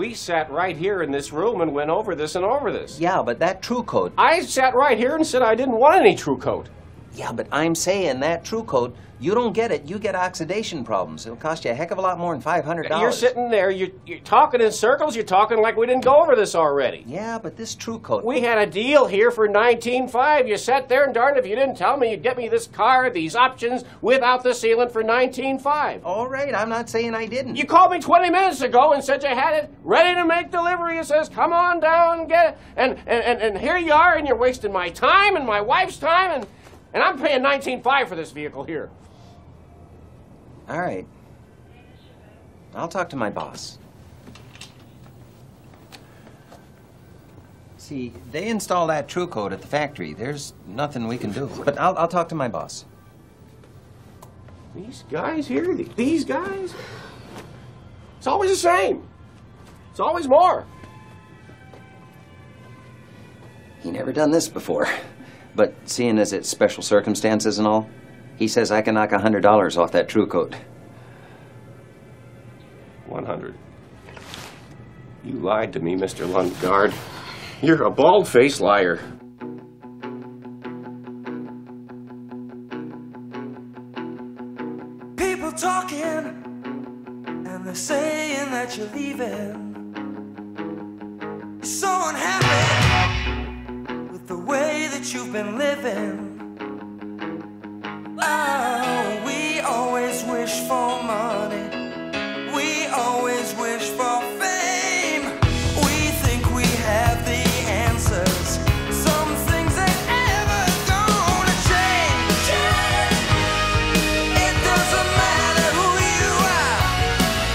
We sat right here in this room and went over this and over this. Yeah, but that true code. I sat right here and said I didn't want any true code. Yeah, but I'm saying that true code, you don't get it. You get oxidation problems. It'll cost you a heck of a lot more than $500. You're sitting there, you're talking in circles. You're talking like we didn't go over this already. Yeah, but this true code. We had a deal here for $19,500. You sat there, and darn if you didn't tell me you'd get me this car, these options, without the sealant for $19,500. All right, I'm not saying I didn't. You called me 20 minutes ago and said you had it ready to make delivery. It says, come on down and get it. And here you are, and you're wasting my time and my wife's time, and I'm paying $19,500 for this vehicle here. All right. I'll talk to my boss. See, they install that true code at the factory. There's nothing we can do. But I'll talk to my boss. These guys here, these guys, it's always the same. It's always more. He never done this before. But seeing as it's special circumstances and all, he says I can knock $100 off that true code. 100. You lied to me, Mr. Lundgaard. You're a bald-faced liar. People talking, and they're saying that you're leaving. You're so unhappy the way that you've been living. Oh, we always wish for money. We always wish for fame. We think we have the answers. Some things that ever gonna change. It doesn't matter who you are.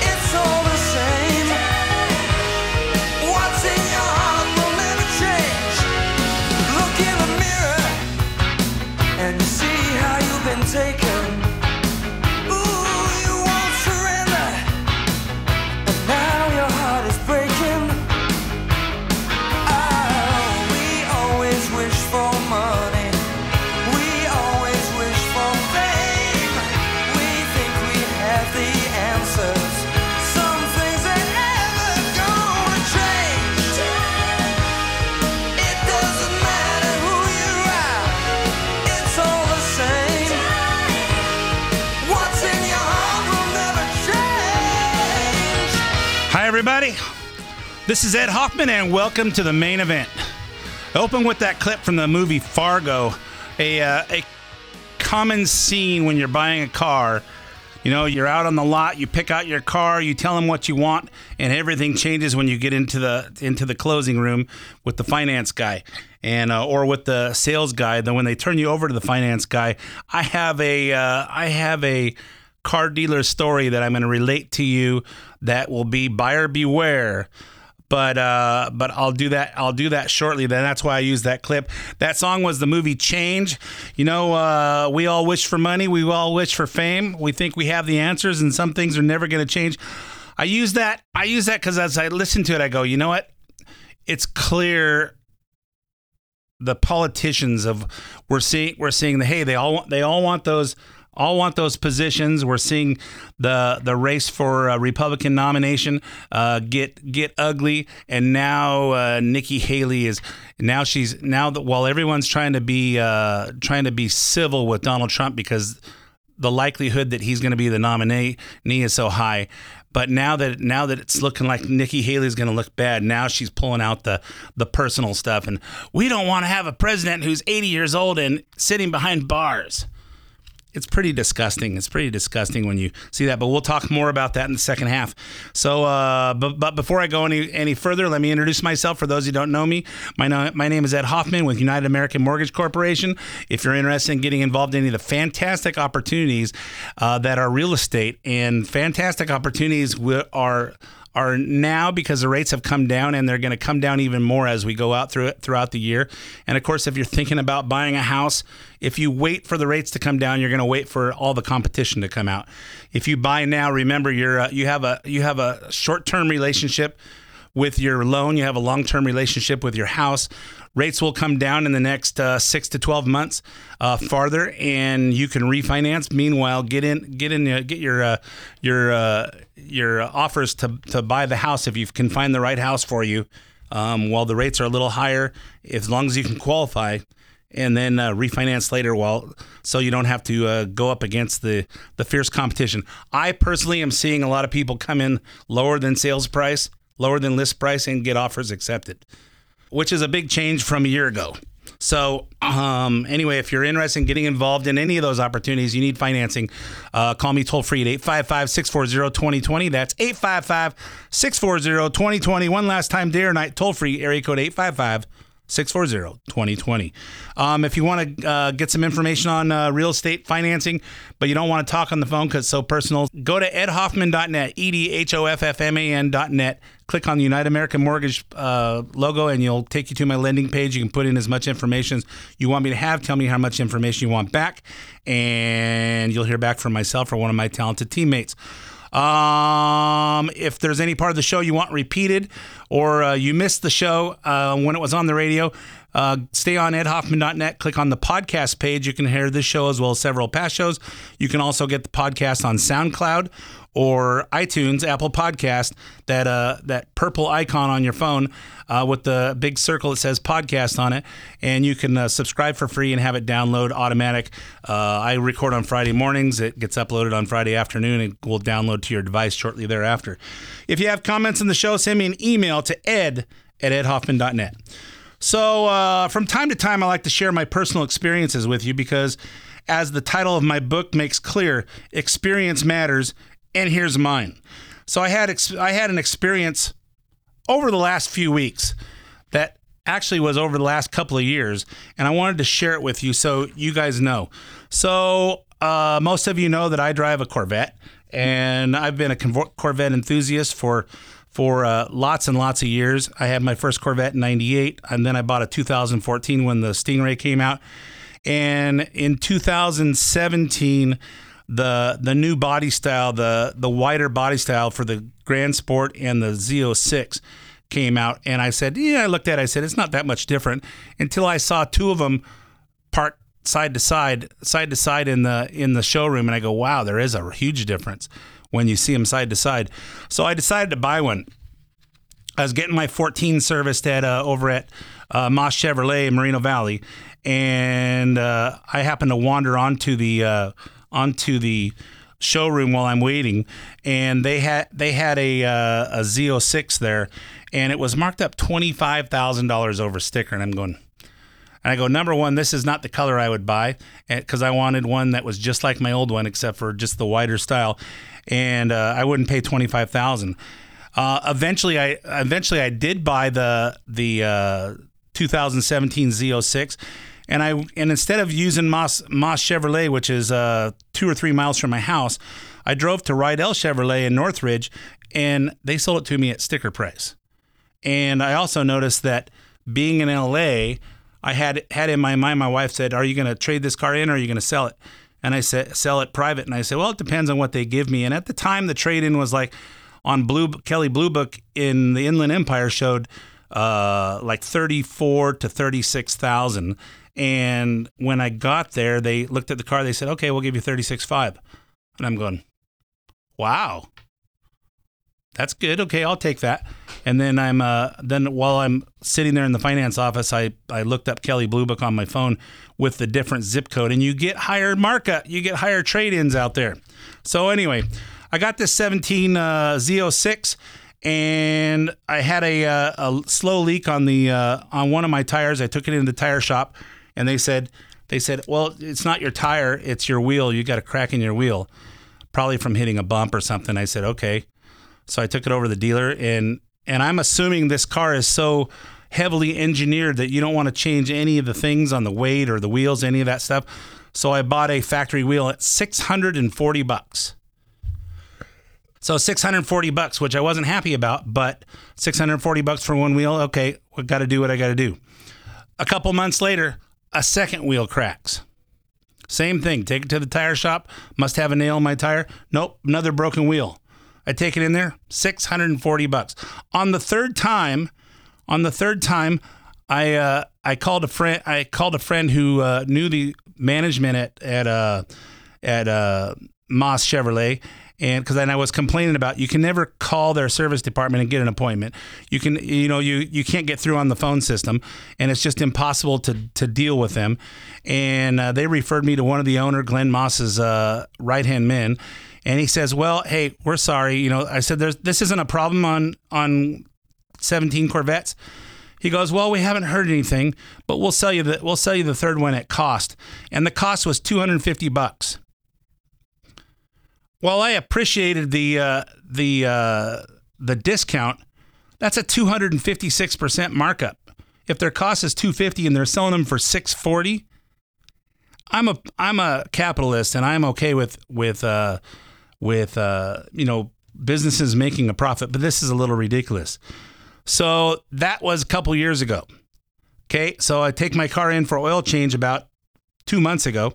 It's all the same. What's in your heart will never change. Look in the mirror and see how you've been taken. Ooh, you won't surrender, and now your heart is breaking. Oh, we always wish for money. We always wish for fame. We think we have the answers. Some things that ever gonna change. It doesn't matter who you are, it's all the same. What's in your heart will never change. Hi, everybody. This is Ed Hoffman, and welcome to the main event. Open with that clip from the movie Fargo. A common scene when you're buying a car. You know, you're out on the lot, you pick out your car, you tell them what you want, and everything changes when you get into the closing room with the finance guy and or with the sales guy. Then when they turn you over to the finance guy, I have a car dealer story that I'm going to relate to you that will be buyer beware. But I'll do that shortly. Then that's why I used that clip. That song was the movie Change. You know, we all wish for money. We all wish for fame. We think we have the answers, and some things are never going to change. I use that because as I listen to it, I go, you know what? It's clear the politicians of we're seeing the hey they all want those positions. We're seeing the race for a Republican nomination get ugly, and now Nikki Haley is while everyone's trying to be civil with Donald Trump because the likelihood that he's going to be the nominee is so high. But now that it's looking like Nikki Haley's going to look bad, now she's pulling out the personal stuff, and we don't want to have a president who's 80 years old and sitting behind bars. It's pretty disgusting. It's pretty disgusting when you see that, but we'll talk more about that in the second half. So, but before I go any further, let me introduce myself. For those who don't know me, my name is Ed Hoffman with United American Mortgage Corporation. If you're interested in getting involved in any of the fantastic opportunities that are real estate, and fantastic opportunities are now, because the rates have come down and they're going to come down even more as we go out throughout the year. And of course, if you're thinking about buying a house, if you wait for the rates to come down, you're going to wait for all the competition to come out. If you buy now, remember you have a short-term relationship with your loan, you have a long-term relationship with your house. Rates will come down in the next 6 to 12 months farther, and you can refinance. Meanwhile, get your offers to buy the house if you can find the right house for you. While the rates are a little higher, as long as you can qualify, and then refinance later, so you don't have to go up against the fierce competition. I personally am seeing a lot of people come in lower than sales price, lower than list price, and get offers accepted, which is a big change from a year ago. So anyway, if you're interested in getting involved in any of those opportunities, you need financing, call me toll-free at 855-640-2020. That's 855-640-2020. One last time, day or night, toll-free, area code 855-640-2020. If you want to get some information on real estate financing, but you don't want to talk on the phone because it's so personal, go to edhoffman.net, edhoffman.net. Click on the United American Mortgage logo, and you'll take you to my lending page. You can put in as much information as you want me to have. Tell me how much information you want back, and you'll hear back from myself or one of my talented teammates. If there's any part of the show you want repeated, or you missed the show when it was on the radio, stay on edhoffman.net. Click on the podcast page. You can hear this show as well as several past shows. You can also get the podcast on SoundCloud or iTunes, Apple Podcast, that purple icon on your phone with the big circle that says podcast on it. And you can subscribe for free and have it download automatic. I record on Friday mornings. It gets uploaded on Friday afternoon and will download to your device shortly thereafter. If you have comments on the show, send me an email to ed@edhoffman.net. So from time to time, I like to share my personal experiences with you because, as the title of my book makes clear, experience matters. And here's mine. So I had an experience over the last few weeks that actually was over the last couple of years, and I wanted to share it with you so you guys know. So most of you know that I drive a Corvette, and I've been a Corvette enthusiast for lots and lots of years. I had my first Corvette in 98, and then I bought a 2014 when the Stingray came out. And in 2017... The new body style, the wider body style for the Grand Sport and the Z06 came out. And I said, I looked at it. I said, it's not that much different, until I saw two of them parked side to side in the showroom. And I go, wow, there is a huge difference when you see them side to side. So I decided to buy one. I was getting my 14 serviced at over at Moss Chevrolet in Moreno Valley. And I happened to wander onto the showroom while I'm waiting, and they had a Z06 there, and it was marked up $25,000 over sticker, and I go, number one, this is not the color I would buy, because I wanted one that was just like my old one except for just the wider style, and I wouldn't pay $25,000. Eventually I did buy the 2017 Z06. And instead of using Moss Chevrolet, which is 2 or 3 miles from my house, I drove to Rydell Chevrolet in Northridge, and they sold it to me at sticker price. And I also noticed that being in LA, I had in my mind, my wife said, "Are you going to trade this car in, or are you going to sell it?" And I said, "Sell it private." And I said, "Well, it depends on what they give me." And at the time, the trade-in was like on Kelly Blue Book in the Inland Empire showed like $34,000 to $36,000. And when I got there, they looked at the car. They said, "Okay, we'll give you $36,500." And I'm going, "Wow, that's good. Okay, I'll take that." And then I'm while I'm sitting there in the finance office, I looked up Kelly Blue Book on my phone with the different zip code, and you get higher markup, you get higher trade-ins out there. So anyway, I got this 17 Z06. And I had a slow leak on the on one of my tires. I took it into the tire shop, and they said, "Well, it's not your tire, it's your wheel. You got a crack in your wheel, probably from hitting a bump or something." I said, "Okay." So I took it over to the dealer, and I'm assuming this car is so heavily engineered that you don't want to change any of the things on the weight or the wheels, any of that stuff. So I bought a factory wheel at $640. So $640, which I wasn't happy about, but $640 for one wheel. Okay, we've got to do what I got to do. A couple months later, a second wheel cracks. Same thing. Take it to the tire shop. Must have a nail in my tire. Nope, another broken wheel. I take it in there, $640. On the third time, I called a friend who knew the management at Moss Chevrolet, and because then I was complaining about you can never call their service department and get an appointment. You can't get through on the phone system, and it's just impossible to deal with them. And they referred me to one of the owner, Glenn Moss's right hand men, and he says, "Well, hey, we're sorry. I said this isn't a problem on 17 Corvettes." He goes, "Well, we haven't heard anything, but we'll sell you the third one at cost." And the cost was $250. While I appreciated the discount, that's a 256% markup. If their cost is $250 and they're selling them for $640, I'm a capitalist, and I'm okay with businesses making a profit, but this is a little ridiculous. So that was a couple years ago. Okay, so I take my car in for oil change about 2 months ago,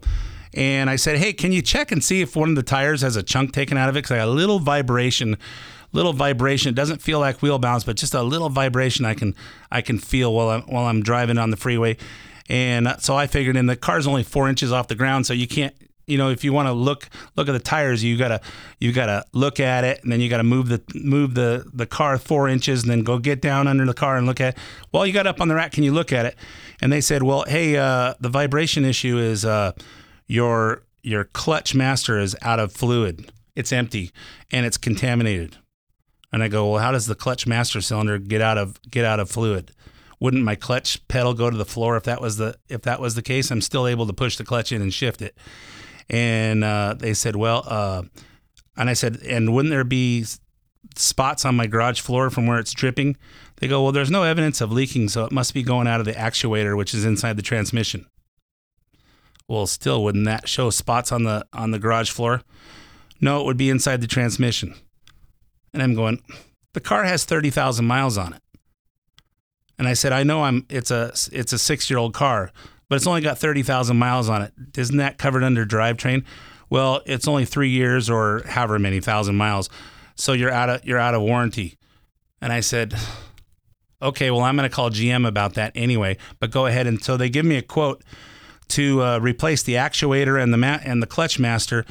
and I said, "Hey, can you check and see if one of the tires has a chunk taken out of it? Because I got a little vibration. It doesn't feel like wheel bounce, but just a little vibration I can feel while I'm driving on the freeway." And so I figured, and the car's only 4 inches off the ground, so you can't. If you want to look at the tires, you gotta look at it, and then you gotta move the car 4 inches, and then go get down under the car and look at it. Well, you got up on the rack, can you look at it? And they said, "Well, hey, the vibration issue is your clutch master is out of fluid. It's empty, and it's contaminated." And I go, "Well, how does the clutch master cylinder get out of fluid? Wouldn't my clutch pedal go to the floor if that was the case? I'm still able to push the clutch in and shift it." And they said, "Well," and I said, "And wouldn't there be spots on my garage floor from where it's dripping?" They go, "Well, there's no evidence of leaking, so it must be going out of the actuator, which is inside the transmission." Well, still, wouldn't that show spots on the garage floor? No, it would be inside the transmission. And I'm going, the car has 30,000 miles on it. And I said, I know it's a 6-year-old car, but it's only got 30,000 miles on it. Isn't that covered under drivetrain? Well, it's only 3 years or however many thousand miles, so you're out of warranty. And I said, okay, well, I'm going to call GM about that anyway. But go ahead. And so they give me a quote to replace the actuator and the clutch master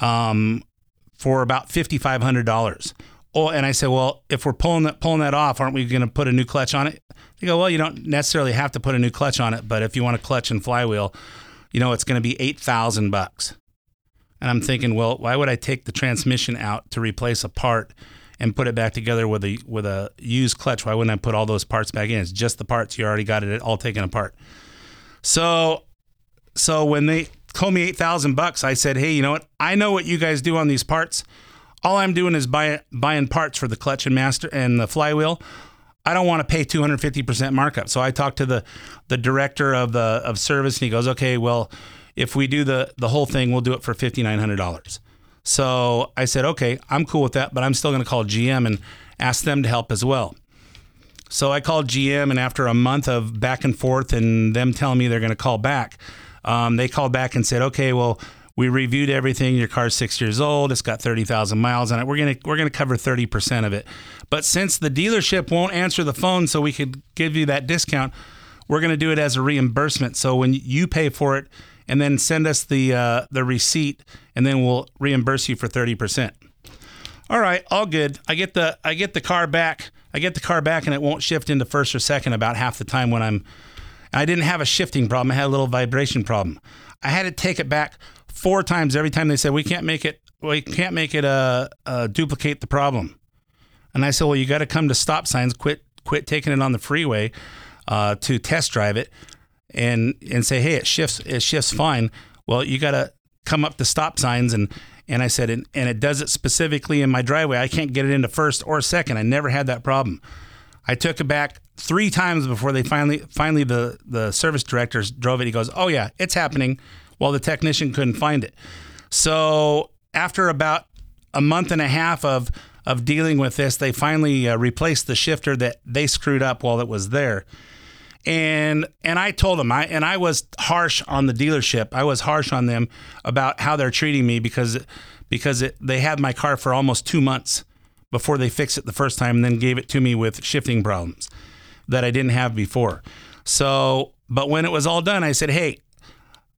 for about $5,500. Oh, and I said, well, if we're pulling that off, aren't we going to put a new clutch on it? They go, well, you don't necessarily have to put a new clutch on it, but if you want a clutch and flywheel, it's going to be $8,000. And I'm thinking, well, why would I take the transmission out to replace a part and put it back together with a used clutch? Why wouldn't I put all those parts back in? It's just the parts. You already got it all taken apart. So when they told me $8,000, I said, hey, you know what? I know what you guys do on these parts. All I'm doing is buying parts for the clutch and master and the flywheel. I don't want to pay 250% markup. So I talked to the director of service, and he goes, okay, well, if we do the whole thing, we'll do it for $5,900. So I said, okay, I'm cool with that, but I'm still going to call GM and ask them to help as well. So I called GM, and after a month of back and forth and them telling me they're going to call back, they called back and said, okay, well, we reviewed everything. Your car's 6 years old. It's got 30,000 miles on it. We're gonna cover 30% of it. But since the dealership won't answer the phone so we could give you that discount, we're gonna do it as a reimbursement. So when you pay for it, and then send us the receipt, and then we'll reimburse you for 30%. All right, all good. I get the car back. I get the car back, and it won't shift into first or second about half the time when I didn't have a shifting problem. I had a little vibration problem. I had to take it back 4 times. Every time they said, we can't make it duplicate the problem. And I said, well, you got to come to stop signs, quit taking it on the freeway to test drive it and say, hey, it shifts fine. Well, you got to come up to stop signs. And I said, and it does it specifically in my driveway. I can't get it into first or second. I never had that problem. I took it back 3 times before they finally the service director drove it. He goes, oh yeah, it's happening. Well, the technician couldn't find it. So after about a month and a half of dealing with this, they finally replaced the shifter that they screwed up while it was there. And I told them, I was harsh on the dealership. I was harsh on them about how they're treating me because they had my car for almost 2 months before they fixed it the first time and then gave it to me with shifting problems that I didn't have before. So, but when it was all done, I said, hey,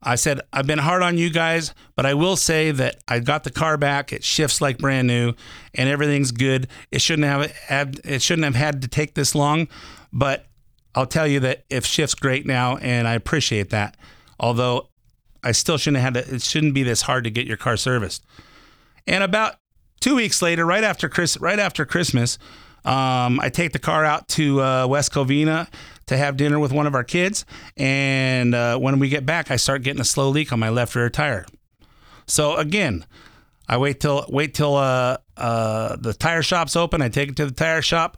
I said, I've been hard on you guys, but I will say that I got the car back. It shifts like brand new and everything's good. It shouldn't have had to take this long, but I'll tell you that it shifts great now and I appreciate that. Although I still it shouldn't be this hard to get your car serviced. And about 2 weeks later, right after Christmas, I take the car out to West Covina to have dinner with one of our kids. And when we get back, I start getting a slow leak on my left rear tire. So again, I wait till the tire shop's open. I take it to the tire shop.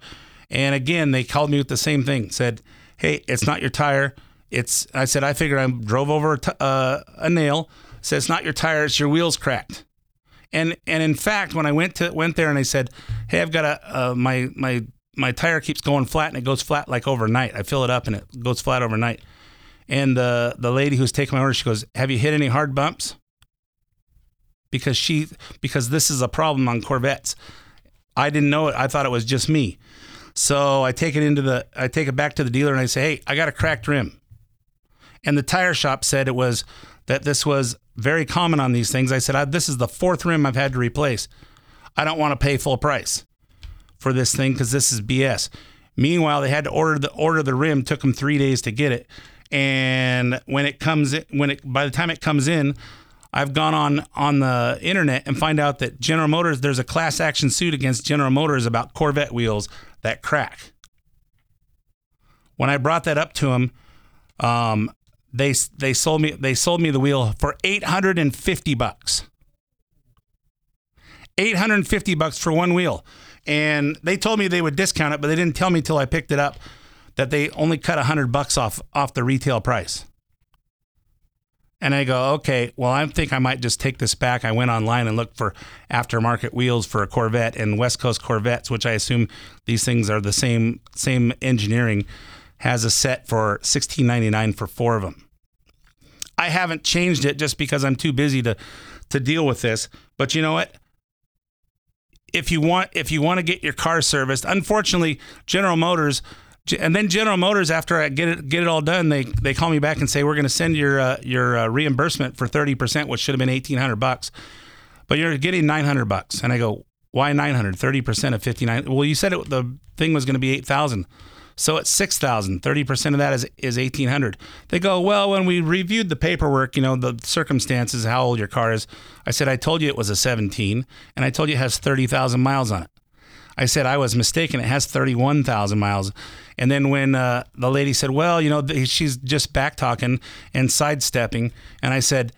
And again, they called me with the same thing, said, hey, it's not your tire. I figured I drove over a nail. Said, it's not your tire, it's your wheels cracked. And in fact, when I went there and I said, hey, I've got my tire keeps going flat and it goes flat like overnight. I fill it up and it goes flat overnight. And the lady who's taking my order, she goes, have you hit any hard bumps? Because this is a problem on Corvettes. I didn't know it. I thought it was just me. So I take it back to the dealer and I say, hey, I got a cracked rim. And the tire shop said this was very common on these things. I said, this is the fourth rim I've had to replace. I don't want to pay full price for this thing because this is BS. Meanwhile, they had to order the rim. Took them 3 days to get it. And by the time it comes in, I've gone on the internet and find out that General Motors, there's a class action suit against General Motors about Corvette wheels that crack. When I brought that up to them, they sold me the wheel for $850. $850 for one wheel. And they told me they would discount it, but they didn't tell me till I picked it up that they only cut $100 off the retail price. And I go, okay, well, I think I might just take this back. I went online and looked for aftermarket wheels for a Corvette and West Coast Corvettes, which I assume these things are the same engineering, has a set for $16.99 for four of them. I haven't changed it just because I'm too busy to deal with this. But you know what? If you want to get your car serviced, unfortunately, General Motors, and then General Motors, after I get it all done, they call me back and say, we're going to send your reimbursement for 30%, which should have been $1,800, but you're getting $900. And I go, why 900? 30% of 59. Well, you said the thing was going to be 8,000. So it's 6,000. 30% of that is 1,800. They go, well, when we reviewed the paperwork, you know, the circumstances, how old your car is. I said, I told you it was a 17, and I told you it has 30,000 miles on it. I said, I was mistaken. It has 31,000 miles. And then when the lady said, well, you know, she's just back talking and sidestepping. And I said,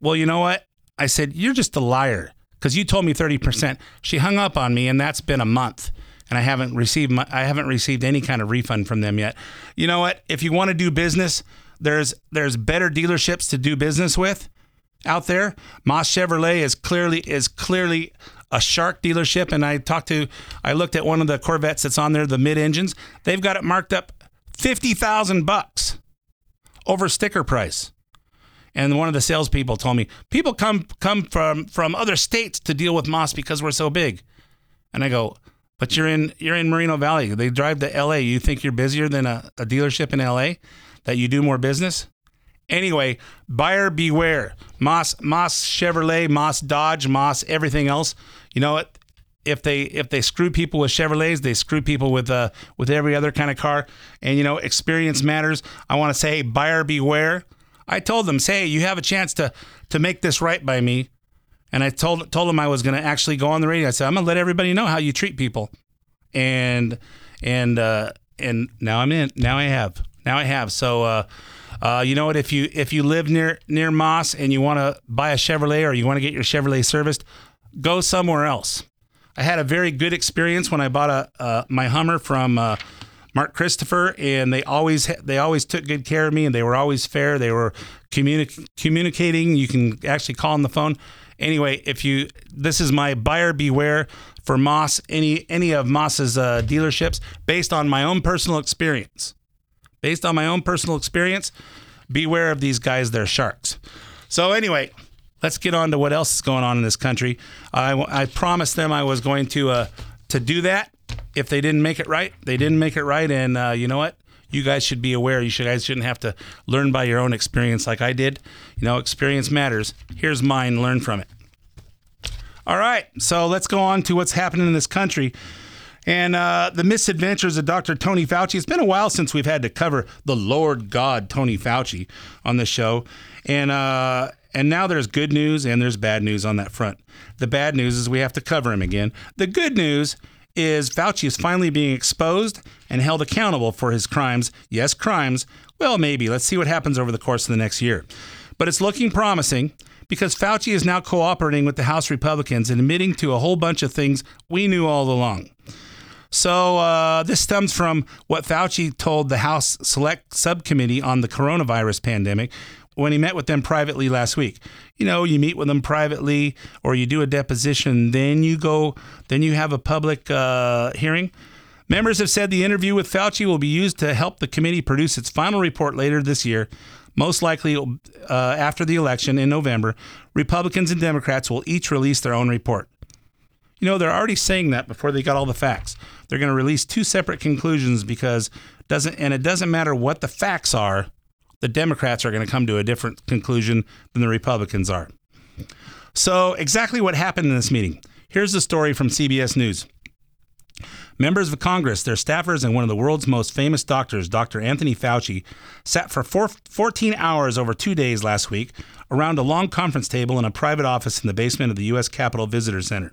well, you know what? I said, you're just a liar because you told me 30%. She hung up on me, and that's been a month. And I haven't received any kind of refund from them yet. You know what? If you want to do business, there's better dealerships to do business with out there. Moss Chevrolet is clearly a shark dealership, and I looked at one of the Corvettes that's on there, the mid engines. They've got it marked up $50,000 over sticker price. And one of the salespeople told me people come from other states to deal with Moss because we're so big. And I go, but you're in Moreno Valley. They drive to L.A. You think you're busier than a dealership in L.A., that you do more business? Anyway, buyer beware. Moss Chevrolet, Moss Dodge, Moss everything else. You know what? If they screw people with Chevrolets, they screw people with every other kind of car. And, you know, experience matters. I want to say, hey, buyer beware. I told them, say, hey, you have a chance to make this right by me. And I told him I was going to actually go on the radio. I said, I'm going to let everybody know how you treat people. And now I'm in. Now I have. So, you know what? If you live near Moss and you want to buy a Chevrolet or you want to get your Chevrolet serviced, go somewhere else. I had a very good experience when I bought my Hummer from Mark Christopher, and they always took good care of me, and they were always fair. They were communicating. You can actually call on the phone. Anyway, this is my buyer beware for Moss, any of Moss's dealerships, based on my own personal experience, beware of these guys, they're sharks. So anyway, Let's get on to what else is going on in this country. I promised them I was going to do that. If they didn't make it right, they didn't make it right. And you know what? You guys should be aware. You guys shouldn't have to learn by your own experience like I did. You know, experience matters. Here's mine. Learn from it. All right. So let's go on to what's happening in this country. And the misadventures of Dr. Tony Fauci. It's been a while since we've had to cover the Lord God Tony Fauci on the show. And now there's good news and there's bad news on that front. The bad news is we have to cover him again. The good news is Fauci is finally being exposed and held accountable for his crimes. Yes, crimes. Well, maybe. Let's see what happens over the course of the next year. But it's looking promising because Fauci is now cooperating with the House Republicans and admitting to a whole bunch of things we knew all along. So this stems from what Fauci told the House Select Subcommittee on the coronavirus pandemic when he met with them privately last week. You know, you meet with them privately or you do a deposition, then you have a public hearing. Members have said the interview with Fauci will be used to help the committee produce its final report later this year, most likely after the election in November. Republicans and Democrats will each release their own report. You know, they're already saying that before they got all the facts. They're going to release two separate conclusions because it doesn't matter what the facts are. The Democrats are going to come to a different conclusion than the Republicans are. So exactly what happened in this meeting. Here's the story from CBS News. Members of Congress, their staffers, and one of the world's most famous doctors, Dr. Anthony Fauci, sat for 14 hours over 2 days last week around a long conference table in a private office in the basement of the U.S. Capitol Visitor Center.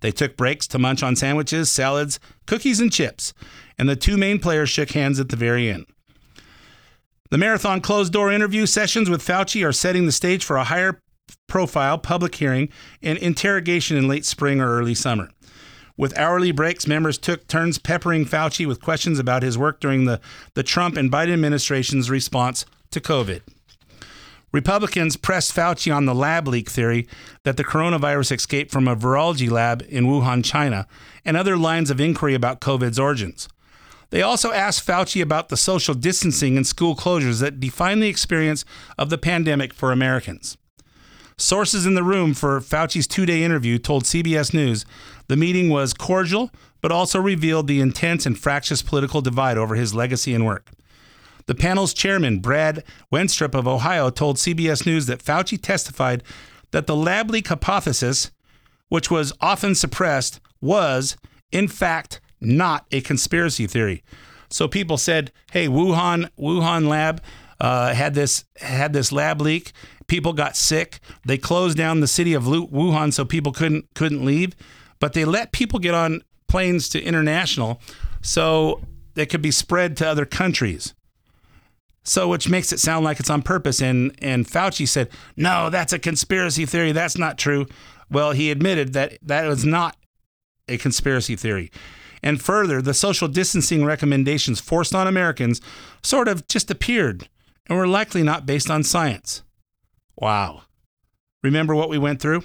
They took breaks to munch on sandwiches, salads, cookies, and chips, and the two main players shook hands at the very end. The marathon closed-door interview sessions with Fauci are setting the stage for a higher-profile public hearing and interrogation in late spring or early summer. With hourly breaks, members took turns peppering Fauci with questions about his work during the Trump and Biden administration's response to COVID. Republicans pressed Fauci on the lab leak theory that the coronavirus escaped from a virology lab in Wuhan, China, and other lines of inquiry about COVID's origins. They also asked Fauci about the social distancing and school closures that define the experience of the pandemic for Americans. Sources in the room for Fauci's two-day interview told CBS News the meeting was cordial, but also revealed the intense and fractious political divide over his legacy and work. The panel's chairman, Brad Wenstrup of Ohio, told CBS News that Fauci testified that the lab leak hypothesis, which was often suppressed, was, in fact, not a conspiracy theory. So people said, hey, Wuhan lab had this lab leak. People got sick. They closed down the city of Wuhan so people couldn't leave. But they let people get on planes to international so they could be spread to other countries. So which makes it sound like it's on purpose. And Fauci said, no, that's a conspiracy theory. That's not true. Well, he admitted that was not a conspiracy theory. And further, the social distancing recommendations forced on Americans sort of just appeared and were likely not based on science. Wow. Remember what we went through?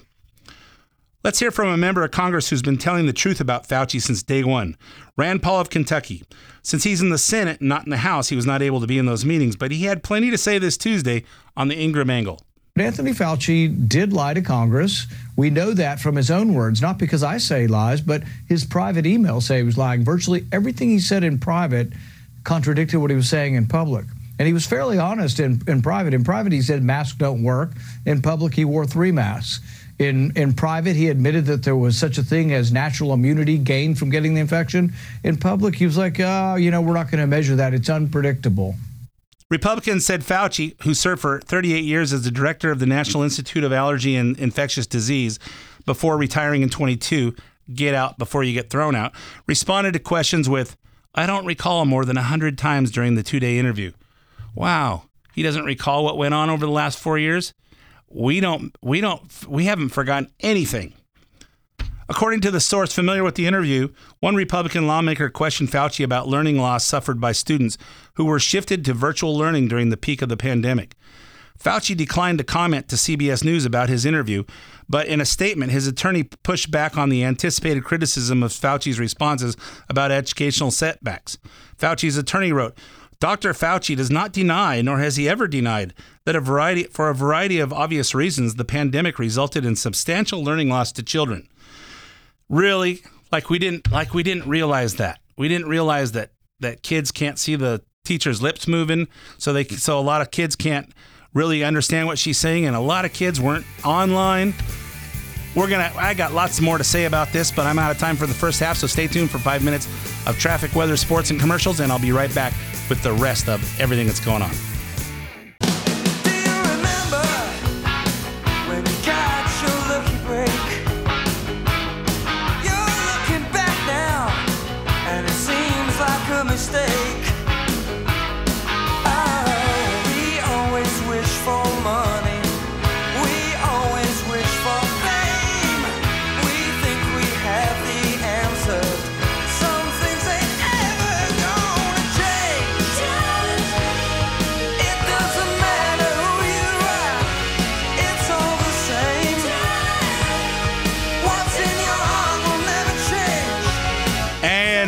Let's hear from a member of Congress who's been telling the truth about Fauci since day one, Rand Paul of Kentucky. Since he's in the Senate, not in the House, he was not able to be in those meetings, but he had plenty to say this Tuesday on the Ingram Angle. Anthony Fauci did lie to Congress. We know that from his own words, not because I say lies, but his private emails say he was lying. Virtually everything he said in private contradicted what he was saying in public. And he was fairly honest in private. In private, he said masks don't work. In public, he wore 3 masks. In private, he admitted that there was such a thing as natural immunity gained from getting the infection. In public, he was like, we're not going to measure that. It's unpredictable. Republicans said Fauci, who served for 38 years as the director of the National Institute of Allergy and Infectious Disease before retiring in 2022, get out before you get thrown out, responded to questions with, I don't recall more than 100 times during the two-day interview. Wow. He doesn't recall what went on over the last 4 years? We haven't forgotten anything. According to the source familiar with the interview, one Republican lawmaker questioned Fauci about learning loss suffered by students who were shifted to virtual learning during the peak of the pandemic. Fauci declined to comment to CBS News about his interview, but in a statement, his attorney pushed back on the anticipated criticism of Fauci's responses about educational setbacks. Fauci's attorney wrote, Dr. Fauci does not deny, nor has he ever denied, that for a variety of obvious reasons, the pandemic resulted in substantial learning loss to children. Really, like we didn't realize that. We didn't realize that kids can't see the teacher's lips moving, so a lot of kids can't really understand what she's saying, and a lot of kids weren't online. I got lots more to say about this, but I'm out of time for the first half, so stay tuned for 5 minutes of traffic, weather, sports, and commercials, and I'll be right back with the rest of everything that's going on.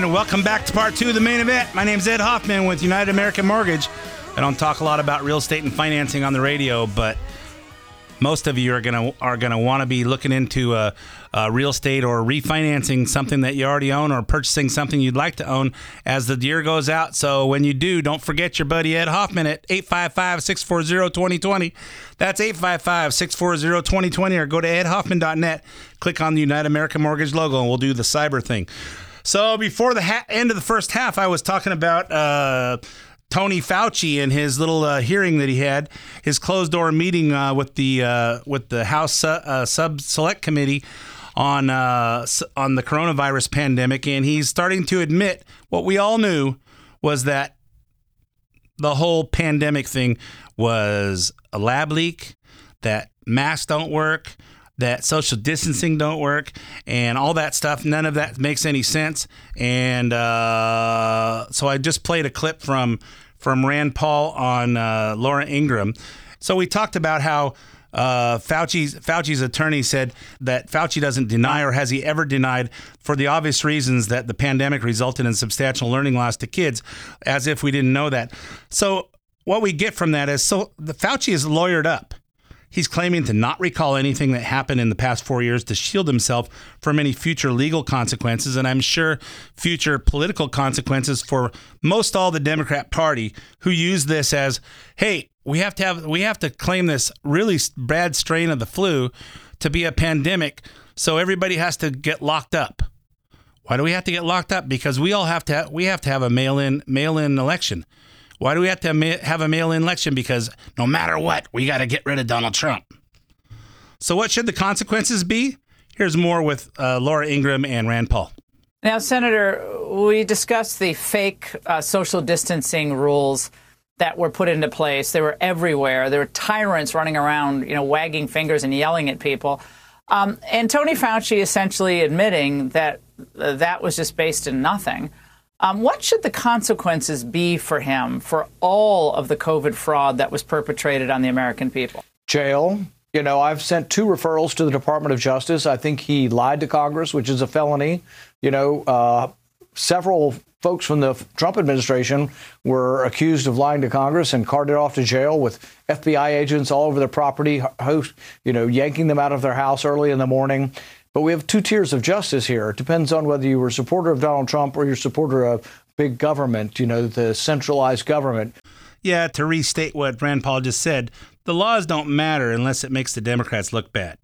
Welcome back to part 2 of the main event. My name's Ed Hoffman with United American Mortgage. I don't talk a lot about real estate and financing on the radio, but most of you are gonna want to be looking into real estate or refinancing something that you already own or purchasing something you'd like to own as the year goes out. So when you do, don't forget your buddy Ed Hoffman at 855-640-2020. That's 855-640-2020, or go to edhoffman.net, click on the United American Mortgage logo, and we'll do the cyber thing. So before the end of the first half, I was talking about Tony Fauci and his little hearing that he had, his closed-door meeting with the House Select Committee on the coronavirus pandemic, and he's starting to admit what we all knew was that the whole pandemic thing was a lab leak, that masks don't work, that social distancing don't work, and all that stuff. None of that makes any sense. And so I just played a clip from Rand Paul on Laura Ingraham. So we talked about how Fauci's attorney said that Fauci doesn't deny, or has he ever denied, for the obvious reasons, that the pandemic resulted in substantial learning loss to kids, as if we didn't know that. So what we get from that is, so the Fauci is lawyered up. He's claiming to not recall anything that happened in the past 4 years to shield himself from any future legal consequences, and I'm sure future political consequences for most all the Democrat Party, who use this as, hey, we have to claim this really bad strain of the flu to be a pandemic, so everybody has to get locked up. Why do we have to get locked up? Because we all have to have a mail-in election. Why do we have to have a mail-in election? Because no matter what, we got to get rid of Donald Trump. So what should the consequences be? Here's more with Laura Ingraham and Rand Paul. Now, Senator, we discussed the fake social distancing rules that were put into place. They were everywhere. There were tyrants running around, wagging fingers and yelling at people. And Tony Fauci essentially admitting that that was just based in nothing. What should the consequences be for him for all of the COVID fraud that was perpetrated on the American people? Jail. I've sent 2 referrals to the Department of Justice. I think he lied to Congress, which is a felony. Several folks from the Trump administration were accused of lying to Congress and carted off to jail, with FBI agents all over their property, yanking them out of their house early in the morning. But we have 2 tiers of justice here. It depends on whether you were a supporter of Donald Trump or you're a supporter of big government, the centralized government. Yeah, to restate what Rand Paul just said, the laws don't matter unless it makes the Democrats look bad.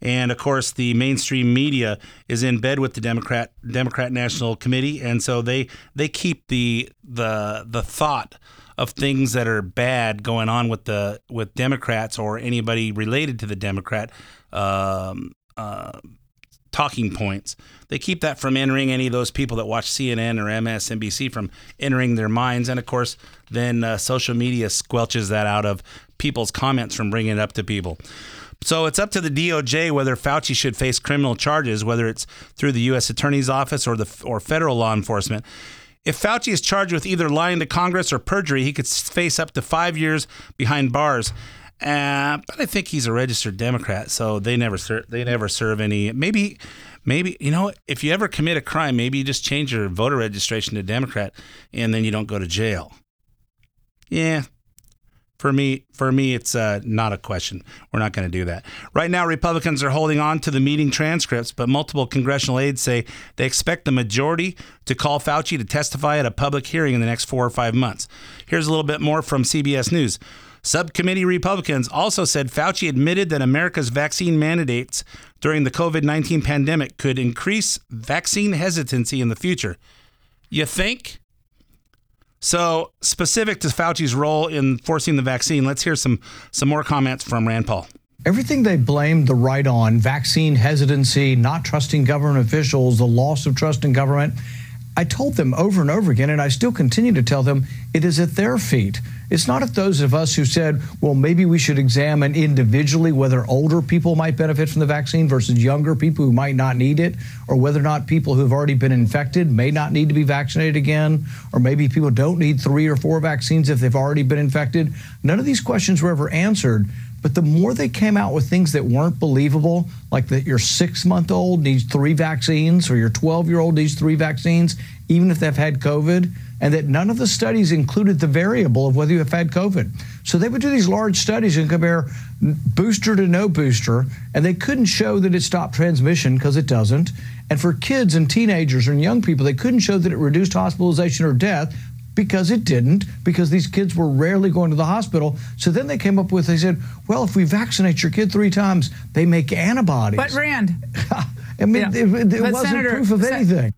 And, of course, the mainstream media is in bed with the Democrat National Committee, and so they keep the thought of things that are bad going on with Democrats or anybody related to the Democrat talking points. They keep that from entering any of those people that watch CNN or MSNBC from entering their minds. And of course, then social media squelches that out of people's comments from bringing it up to people. So it's up to the DOJ whether Fauci should face criminal charges, whether it's through the U.S. Attorney's Office or federal law enforcement. If Fauci is charged with either lying to Congress or perjury, he could face up to 5 years behind bars. But I think he's a registered Democrat, so they never serve any. Maybe if you ever commit a crime, maybe you just change your voter registration to Democrat, and then you don't go to jail. Yeah. For me, it's not a question. We're not going to do that. Right now, Republicans are holding on to the meeting transcripts, but multiple congressional aides say they expect the majority to call Fauci to testify at a public hearing in the next 4 or 5 months. Here's a little bit more from CBS News. Subcommittee Republicans also said Fauci admitted that America's vaccine mandates during the COVID-19 pandemic could increase vaccine hesitancy in the future. You think? So, specific to Fauci's role in forcing the vaccine, let's hear some more comments from Rand Paul. Everything they blamed the right on, vaccine hesitancy, not trusting government officials, the loss of trust in government, I told them over and over again, and I still continue to tell them, it is at their feet. It's not at those of us who said, well, maybe we should examine individually whether older people might benefit from the vaccine versus younger people who might not need it, or whether or not people who've already been infected may not need to be vaccinated again, or maybe people don't need 3 or 4 vaccines if they've already been infected. None of these questions were ever answered. But the more they came out with things that weren't believable, like that your 6-month-old needs 3 vaccines or your 12-year-old needs 3 vaccines, even if they've had COVID, and that none of the studies included the variable of whether you have had COVID. So they would do these large studies and compare booster to no booster, and they couldn't show that it stopped transmission because it doesn't. And for kids and teenagers and young people, they couldn't show that it reduced hospitalization or death, because it didn't, because these kids were rarely going to the hospital. So then they came up with, they said, well, if we vaccinate your kid 3 times, they make antibodies. But Rand. I mean, yeah. it wasn't proof of anything.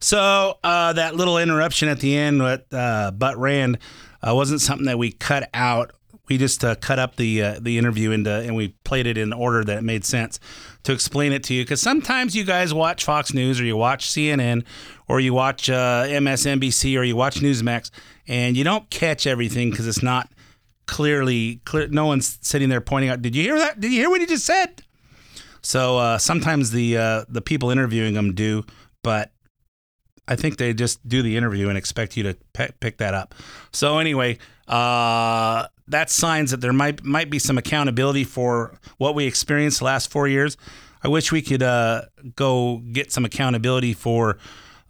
So that little interruption at the end, but Rand, wasn't something that we cut out. We just cut up the interview and we played it in order that it made sense to explain it to you. Because sometimes you guys watch Fox News or you watch CNN or you watch MSNBC or you watch Newsmax and you don't catch everything because it's not clear. No one's sitting there pointing out, did you hear that? Did you hear what he just said? So sometimes the people interviewing them do, but I think they just do the interview and expect you to pick that up. So anyway... that's signs that there might be some accountability for what we experienced the last 4 years. I wish we could go get some accountability for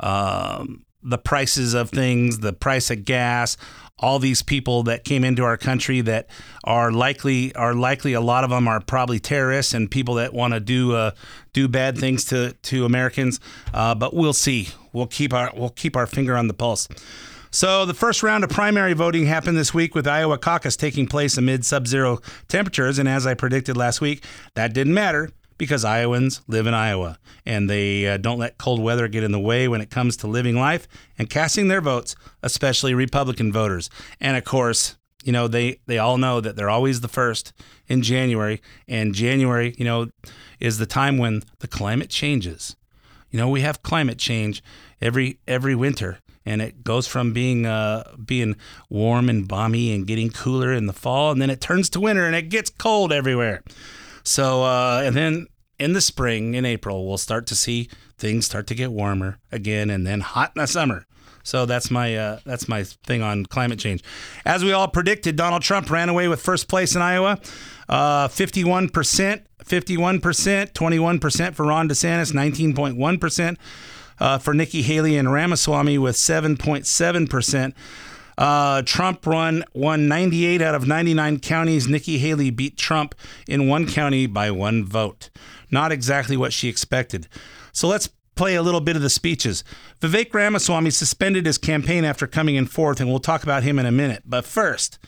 the prices of things, the price of gas, all these people that came into our country that are likely a lot of them are probably terrorists and people that want to do bad things to Americans. But we'll see. We'll keep our finger on the pulse. So the first round of primary voting happened this week with Iowa caucus taking place amid sub-zero temperatures. And as I predicted last week, that didn't matter because Iowans live in Iowa and they don't let cold weather get in the way when it comes to living life and casting their votes, especially Republican voters. And of course, you know, they all know that they're always the first in January. And January, you know, is the time when the climate changes. You know, we have climate change every winter. And it goes from being warm and balmy and getting cooler in the fall, and then it turns to winter and it gets cold everywhere. So, and then in the spring, in April, we'll start to see things start to get warmer again, and then hot in the summer. So that's my thing on climate change. As we all predicted, Donald Trump ran away with first place in Iowa, 51%, 21% for Ron DeSantis, 19.1%. For Nikki Haley and Ramaswamy with 7.7%. Trump won 98 out of 99 counties. Nikki Haley beat Trump in one county by 1 vote. Not exactly what she expected. So let's play a little bit of the speeches. Vivek Ramaswamy suspended his campaign after coming in fourth, and we'll talk about him in a minute. But first,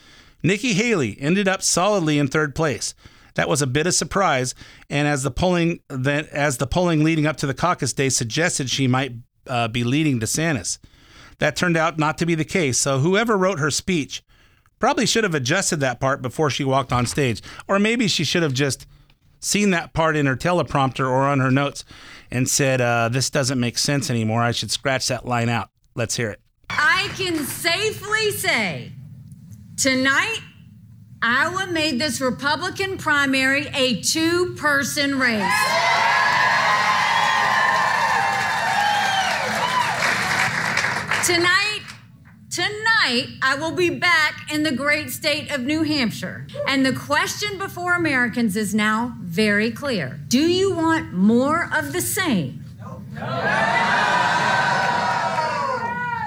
Nikki Haley ended up solidly in third place. That was a bit of surprise, and as the polling leading up to the caucus day suggested she might be leading DeSantis. That turned out not to be the case, so whoever wrote her speech probably should have adjusted that part before she walked on stage, or maybe she should have just seen that part in her teleprompter or on her notes and said, this doesn't make sense anymore, I should scratch that line out. Let's hear it. I can safely say tonight, Iowa made this Republican primary a 2-person race. Tonight, I will be back in the great state of New Hampshire. And the question before Americans is now very clear. Do you want more of the same? No.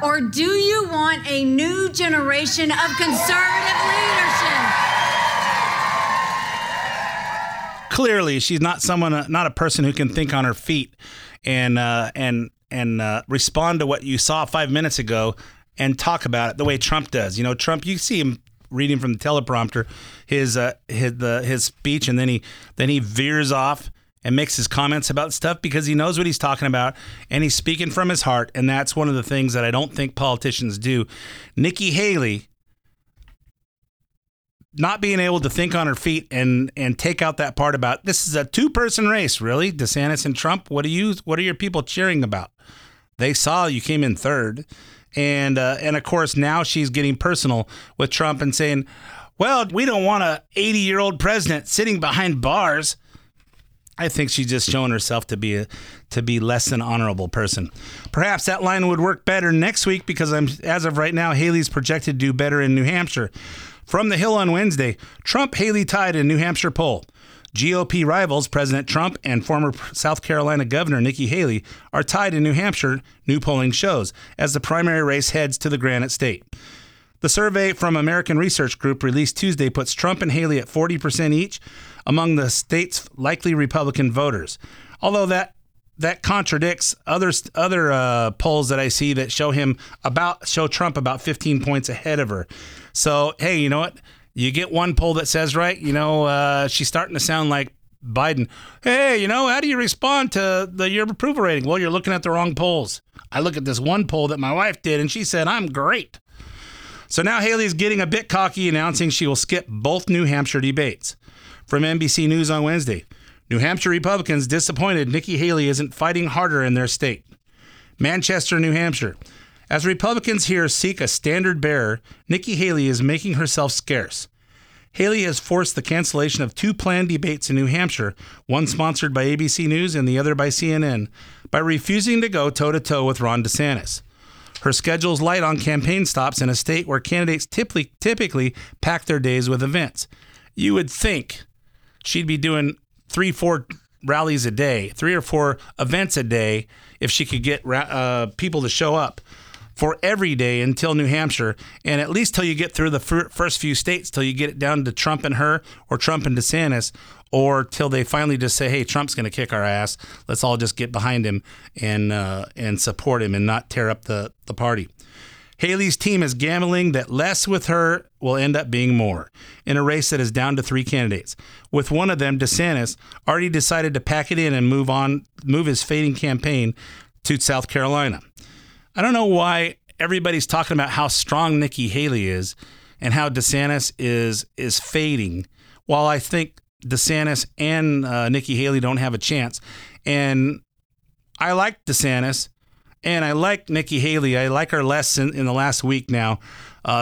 Or do you want a new generation of conservative leadership? Clearly, she's not someone, not a person who can think on her feet and respond to what you saw 5 minutes ago and talk about it the way Trump does. You know, Trump, you see him reading from the teleprompter his speech, and then he veers off and makes his comments about stuff because he knows what he's talking about and he's speaking from his heart. And that's one of the things that I don't think politicians do. Nikki Haley not being able to think on her feet and take out that part about this is a two-person race, really? DeSantis and Trump, what are your people cheering about? They saw you came in third. And of course, now she's getting personal with Trump and saying, well, we don't want an 80-year-old president sitting behind bars. I think she's just shown herself to be less than honorable person. Perhaps that line would work better next week because as of right now, Haley's projected to do better in New Hampshire. From the Hill on Wednesday, Trump-Haley tied in New Hampshire poll. GOP rivals President Trump and former South Carolina Governor Nikki Haley are tied in New Hampshire, new polling shows, as the primary race heads to the Granite State. The survey from American Research Group released Tuesday puts Trump and Haley at 40% each among the state's likely Republican voters. Although that contradicts other polls that I see that show Trump about 15 points ahead of her. So, hey, you know what? You get one poll that says, right, you know, she's starting to sound like Biden. Hey, you know, how do you respond to your approval rating? Well, you're looking at the wrong polls. I look at this one poll that my wife did, and she said, I'm great. So now Haley's getting a bit cocky, announcing she will skip both New Hampshire debates. From NBC News on Wednesday, New Hampshire Republicans disappointed Nikki Haley isn't fighting harder in their state. Manchester, New Hampshire. As Republicans here seek a standard bearer, Nikki Haley is making herself scarce. Haley has forced the cancellation of two planned debates in New Hampshire, one sponsored by ABC News and the other by CNN, by refusing to go toe-to-toe with Ron DeSantis. Her schedule's light on campaign stops in a state where candidates typically pack their days with events. You would think she'd be doing 3-4 rallies a day, 3 or 4 events a day, if she could get people to show up for every day until New Hampshire, and at least till you get through the first few states, till you get it down to Trump and her, or Trump and DeSantis, or till they finally just say, hey, Trump's going to kick our ass. Let's all just get behind him and support him and not tear up the party. Haley's team is gambling that less with her will end up being more in a race that is down to 3 candidates. With one of them, DeSantis, already decided to pack it in and move his fading campaign to South Carolina. I don't know why everybody's talking about how strong Nikki Haley is and how DeSantis is fading, while I think DeSantis and Nikki Haley don't have a chance. And I like DeSantis, and I like Nikki Haley. I like her less in the last week now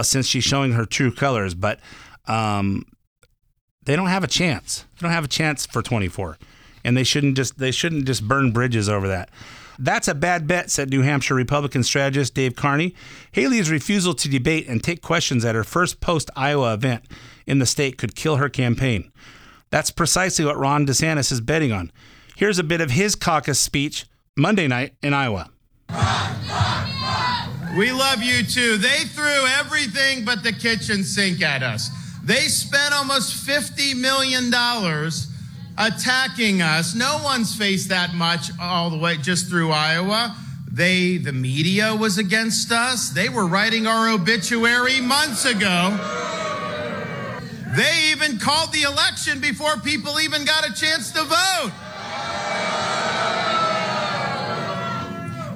since she's showing her true colors. But they don't have a chance. They don't have a chance for 24, and they shouldn't just burn bridges over that. That's a bad bet, said New Hampshire Republican strategist Dave Carney. Haley's refusal to debate and take questions at her first post-Iowa event in the state could kill her campaign. That's precisely what Ron DeSantis is betting on. Here's a bit of his caucus speech Monday night in Iowa. We love you too. They threw everything but the kitchen sink at us. They spent almost $50 million attacking us. No one's faced that much all the way just through Iowa. The media was against us. They were writing our obituary months ago. They even called the election before people even got a chance to vote.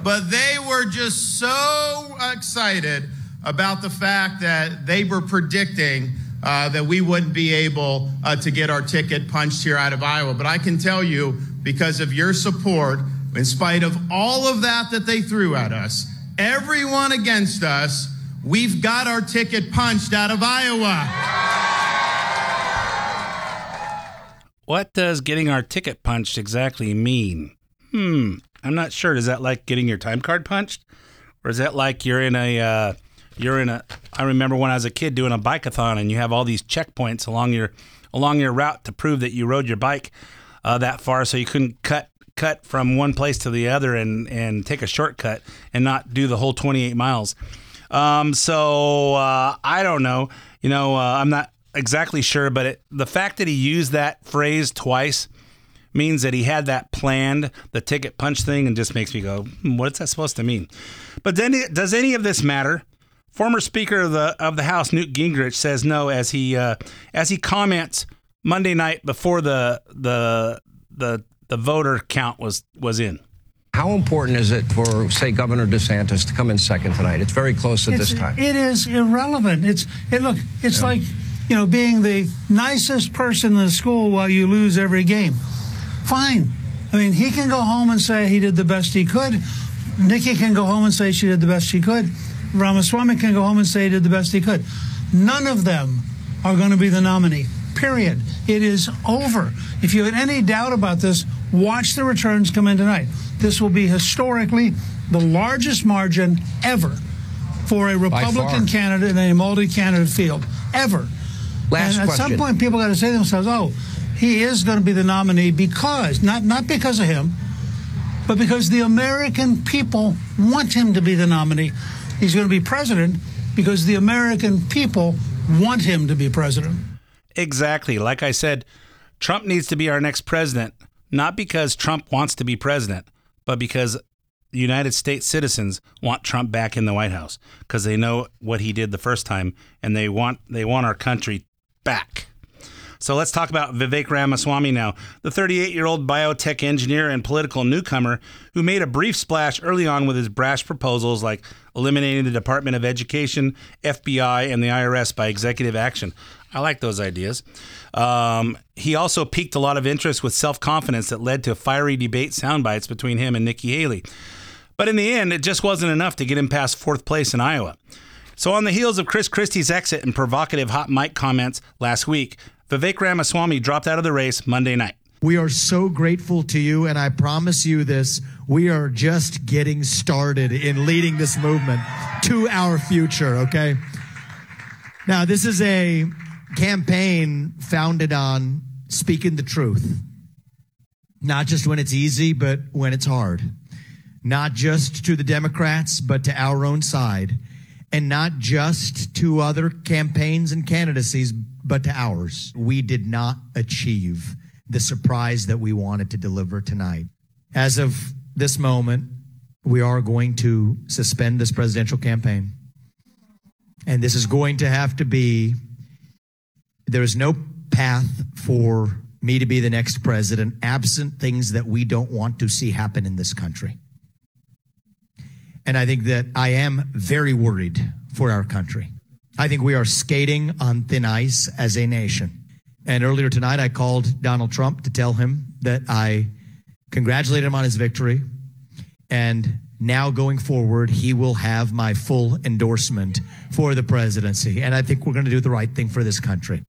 But they were just so excited about the fact that they were predicting that we wouldn't be able to get our ticket punched here out of Iowa. But I can tell you, because of your support, in spite of all of that they threw at us, everyone against us, we've got our ticket punched out of Iowa. What does getting our ticket punched exactly mean? I'm not sure. Is that like getting your time card punched? Or is that like I remember when I was a kid doing a bike-a-thon and you have all these checkpoints along your route to prove that you rode your bike that far, so you couldn't cut cut from one place to the other and take a shortcut and not do the whole 28 miles. So I don't know. You know, I'm not exactly sure, but the fact that he used that phrase twice means that he had that planned, the ticket punch thing, and just makes me go, what's that supposed to mean? But then, does any of this matter? Former Speaker of the House Newt Gingrich says no as he comments Monday night before the voter count was in. How important is it for, say, Governor DeSantis to come in second tonight? It's very close at this time. It is irrelevant. It's like, you know, being the nicest person in the school while you lose every game. Fine. I mean, he can go home and say he did the best he could. Nikki can go home and say she did the best she could. Ramaswamy can go home and say he did the best he could. None of them are going to be the nominee, period. It is over. If you had any doubt about this, watch the returns come in tonight. This will be historically the largest margin ever for a Republican candidate in a multi-candidate field, ever. Last and at question. Some point, people got to say to themselves, oh, he is going to be the nominee because, not because of him, but because the American people want him to be the nominee. He's going to be president because the American people want him to be president. Exactly. Like I said, Trump needs to be our next president, not because Trump wants to be president, but because United States citizens want Trump back in the White House because they know what he did the first time, and they want our country back. So let's talk about Vivek Ramaswamy now, the 38-year-old biotech engineer and political newcomer who made a brief splash early on with his brash proposals like eliminating the Department of Education, FBI, and the IRS by executive action. I like those ideas. He also piqued a lot of interest with self-confidence that led to fiery debate soundbites between him and Nikki Haley. But in the end, it just wasn't enough to get him past fourth place in Iowa. So on the heels of Chris Christie's exit and provocative hot mic comments last week, Vivek Ramaswamy dropped out of the race Monday night. We are so grateful to you, and I promise you this, we are just getting started in leading this movement to our future, okay? Now, this is a campaign founded on speaking the truth, not just when it's easy, but when it's hard, not just to the Democrats, but to our own side, and not just to other campaigns and candidacies, but to ours. We did not achieve the surprise that we wanted to deliver tonight. As of this moment, we are going to suspend this presidential campaign. And this is going to have to be, there is no path for me to be the next president, absent things that we don't want to see happen in this country. And I think that I am very worried for our country. I think we are skating on thin ice as a nation. And earlier tonight, I called Donald Trump to tell him that I congratulated him on his victory. And now going forward, he will have my full endorsement for the presidency. And I think we're going to do the right thing for this country.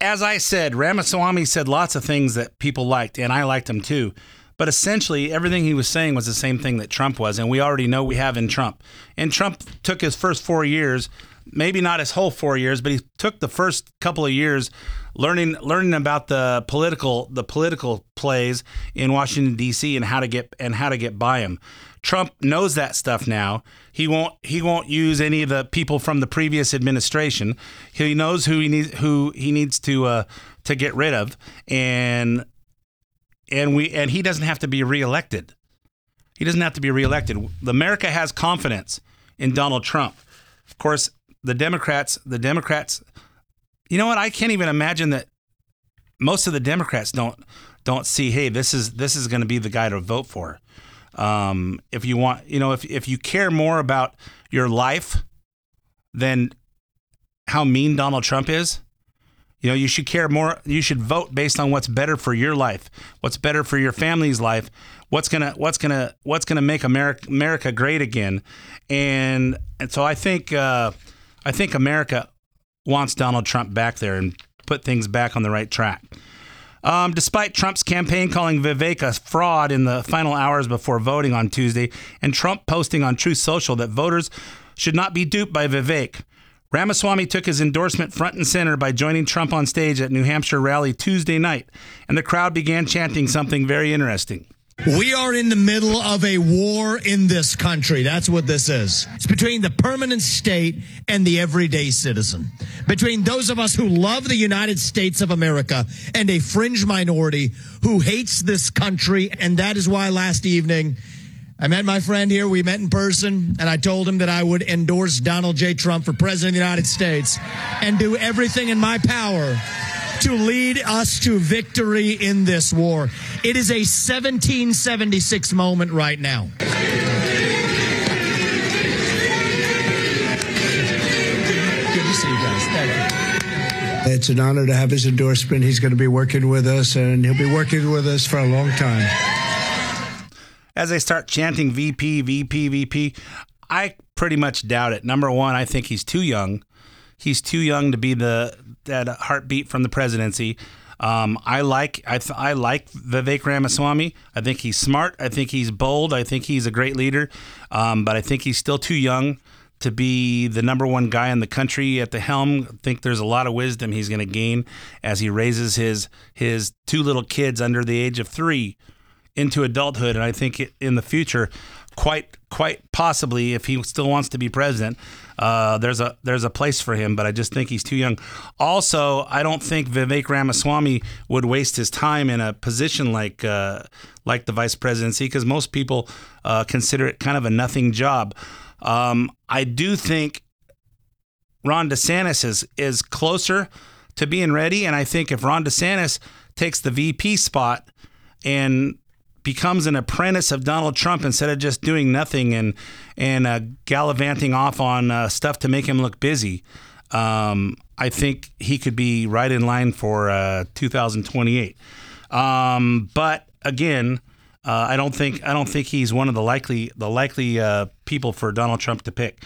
As I said, Ramaswamy said lots of things that people liked, and I liked them too. But essentially, everything he was saying was the same thing that Trump was, and we already know we have in Trump. And Trump took his first 4 years, maybe not his whole 4 years, but he took the first couple of years learning about the political plays in Washington, D.C. and how to get by him. Trump knows that stuff now. He won't use any of the people from the previous administration. He knows who he needs to get rid of, and he doesn't have to be reelected. He doesn't have to be reelected. America has confidence in Donald Trump. Of course, the Democrats, you know what? I can't even imagine that most of the Democrats don't see, hey, this is going to be the guy to vote for. If you want, you know, if you care more about your life than how mean Donald Trump is, you know, you should care more. You should vote based on what's better for your life, what's better for your family's life, what's gonna make America great again, and so I think America wants Donald Trump back there and put things back on the right track. Despite Trump's campaign calling Vivek a fraud in the final hours before voting on Tuesday, and Trump posting on Truth Social that voters should not be duped by Vivek, Ramaswamy took his endorsement front and center by joining Trump on stage at New Hampshire rally Tuesday night, and the crowd began chanting something very interesting. We are in the middle of a war in this country. That's what this is. It's between the permanent state and the everyday citizen. Between those of us who love the United States of America and a fringe minority who hates this country. And that is why last evening I met my friend here. We met in person, and I told him that I would endorse Donald J. Trump for president of the United States and do everything in my power to lead us to victory in this war. It is a 1776 moment right now. Good to see you guys. Thank you. It's an honor to have his endorsement. He's going to be working with us, and he'll be working with us for a long time. As they start chanting VP, VP, VP, I pretty much doubt it. Number one, I think he's too young. He's too young to be that heartbeat from the presidency. I like Vivek Ramaswamy. I think he's smart. I think he's bold. I think he's a great leader. But I think he's still too young to be the number one guy in the country at the helm. I think there's a lot of wisdom he's going to gain as he raises his two little kids under the age of 3 into adulthood. And I think in the future, quite possibly, if he still wants to be president, there's a place for him, but I just think he's too young. Also, I don't think Vivek Ramaswamy would waste his time in a position like the vice presidency, because most people consider it kind of a nothing job. I do think Ron DeSantis is closer to being ready, and I think if Ron DeSantis takes the VP spot and becomes an apprentice of Donald Trump instead of just doing nothing and gallivanting off on stuff to make him look busy, I think he could be right in line for 2028. But again, I don't think he's one of the likely people for Donald Trump to pick.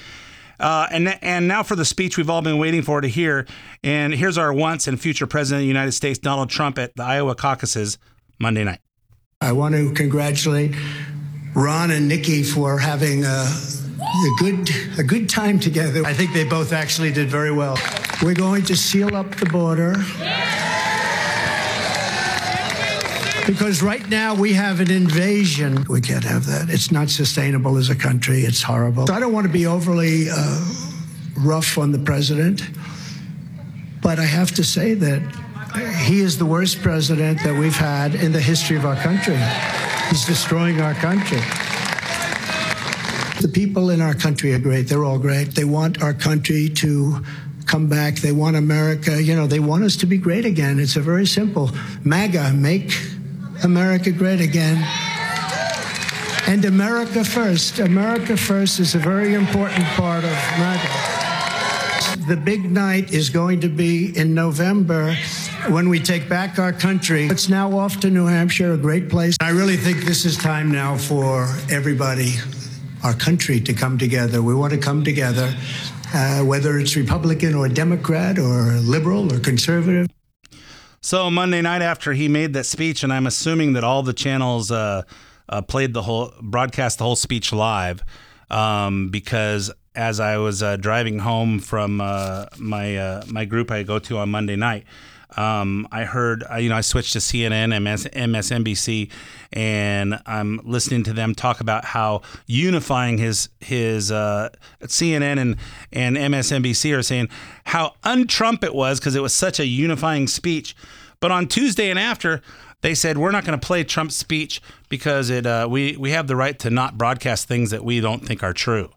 And now for the speech we've all been waiting for to hear. And here's our once and future president of the United States, Donald Trump, at the Iowa caucuses Monday night. I want to congratulate Ron and Nikki for having a good time together. I think they both actually did very well. We're going to seal up the border. Because right now we have an invasion. We can't have that. It's not sustainable as a country. It's horrible. So I don't want to be overly rough on the president, but I have to say that he is the worst president that we've had in the history of our country. He's destroying our country. The people in our country are great. They're all great. They want our country to come back. They want America. You know, they want us to be great again. It's a very simple MAGA, make America great again. And America first. America first is a very important part of MAGA. The big night is going to be in November when we take back our country. It's now off to New Hampshire, a great place. I really think this is time now for everybody, our country, to come together. We want to come together, whether it's Republican or Democrat or liberal or conservative. So Monday night after he made that speech, and I'm assuming that all the channels broadcast the whole speech live, because as I was driving home from my group I go to on Monday night, I heard, I switched to CNN and MSNBC, and I'm listening to them talk about how unifying his CNN and MSNBC are saying how un-Trump it was because it was such a unifying speech. But on Tuesday and after, they said, we're not going to play Trump's speech because we have the right to not broadcast things that we don't think are true.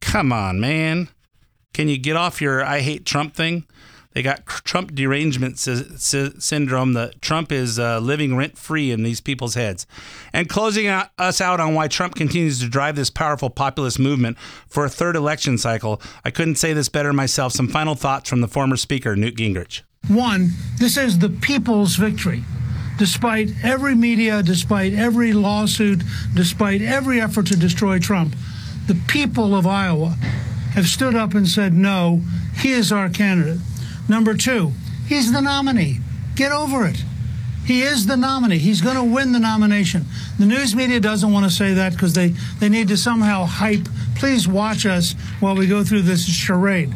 Come on, man. Can you get off your I hate Trump thing? They got Trump derangement syndrome, that Trump is living rent-free in these people's heads. And closing us out on why Trump continues to drive this powerful populist movement for a third election cycle, I couldn't say this better myself. Some final thoughts from the former speaker, Newt Gingrich. One, this is the people's victory. Despite every media, despite every lawsuit, despite every effort to destroy Trump, the people of Iowa have stood up and said, no, he is our candidate. Number two, he's the nominee. Get over it. He is the nominee. He's going to win the nomination. The news media doesn't want to say that because they need to somehow hype. Please watch us while we go through this charade.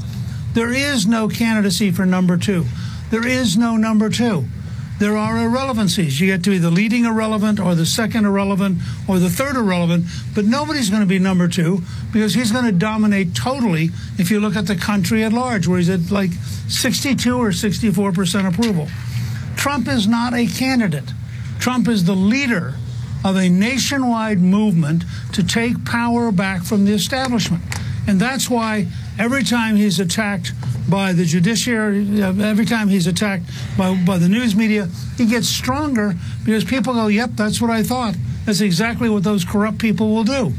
There is no candidacy for number two. There is no number two. there are irrelevancies. You get to be the leading irrelevant or the second irrelevant or the third irrelevant, but nobody's going to be number two because he's going to dominate totally if you look at the country at large, where he's at like 62 or 64% approval. Trump is not a candidate. Trump is the leader of a nationwide movement to take power back from the establishment. And that's why every time he's attacked by the judiciary, every time he's attacked by the news media, he gets stronger because people go, yep, that's what I thought. That's exactly what those corrupt people will do.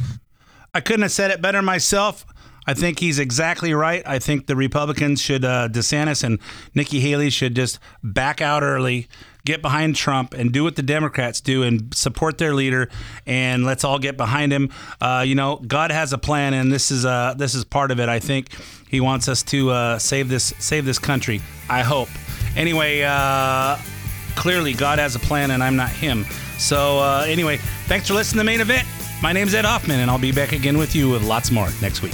I couldn't have said it better myself. I think he's exactly right. I think the Republicans should, DeSantis and Nikki Haley should just back out early, get behind Trump and do what the Democrats do and support their leader, and let's all get behind him. You know, God has a plan, and this is part of it. I think he wants us to save this country. I hope. Anyway, clearly God has a plan, and I'm not him. So anyway, thanks for listening to The Main Event. My name's Ed Hoffman, and I'll be back again with you with lots more next week.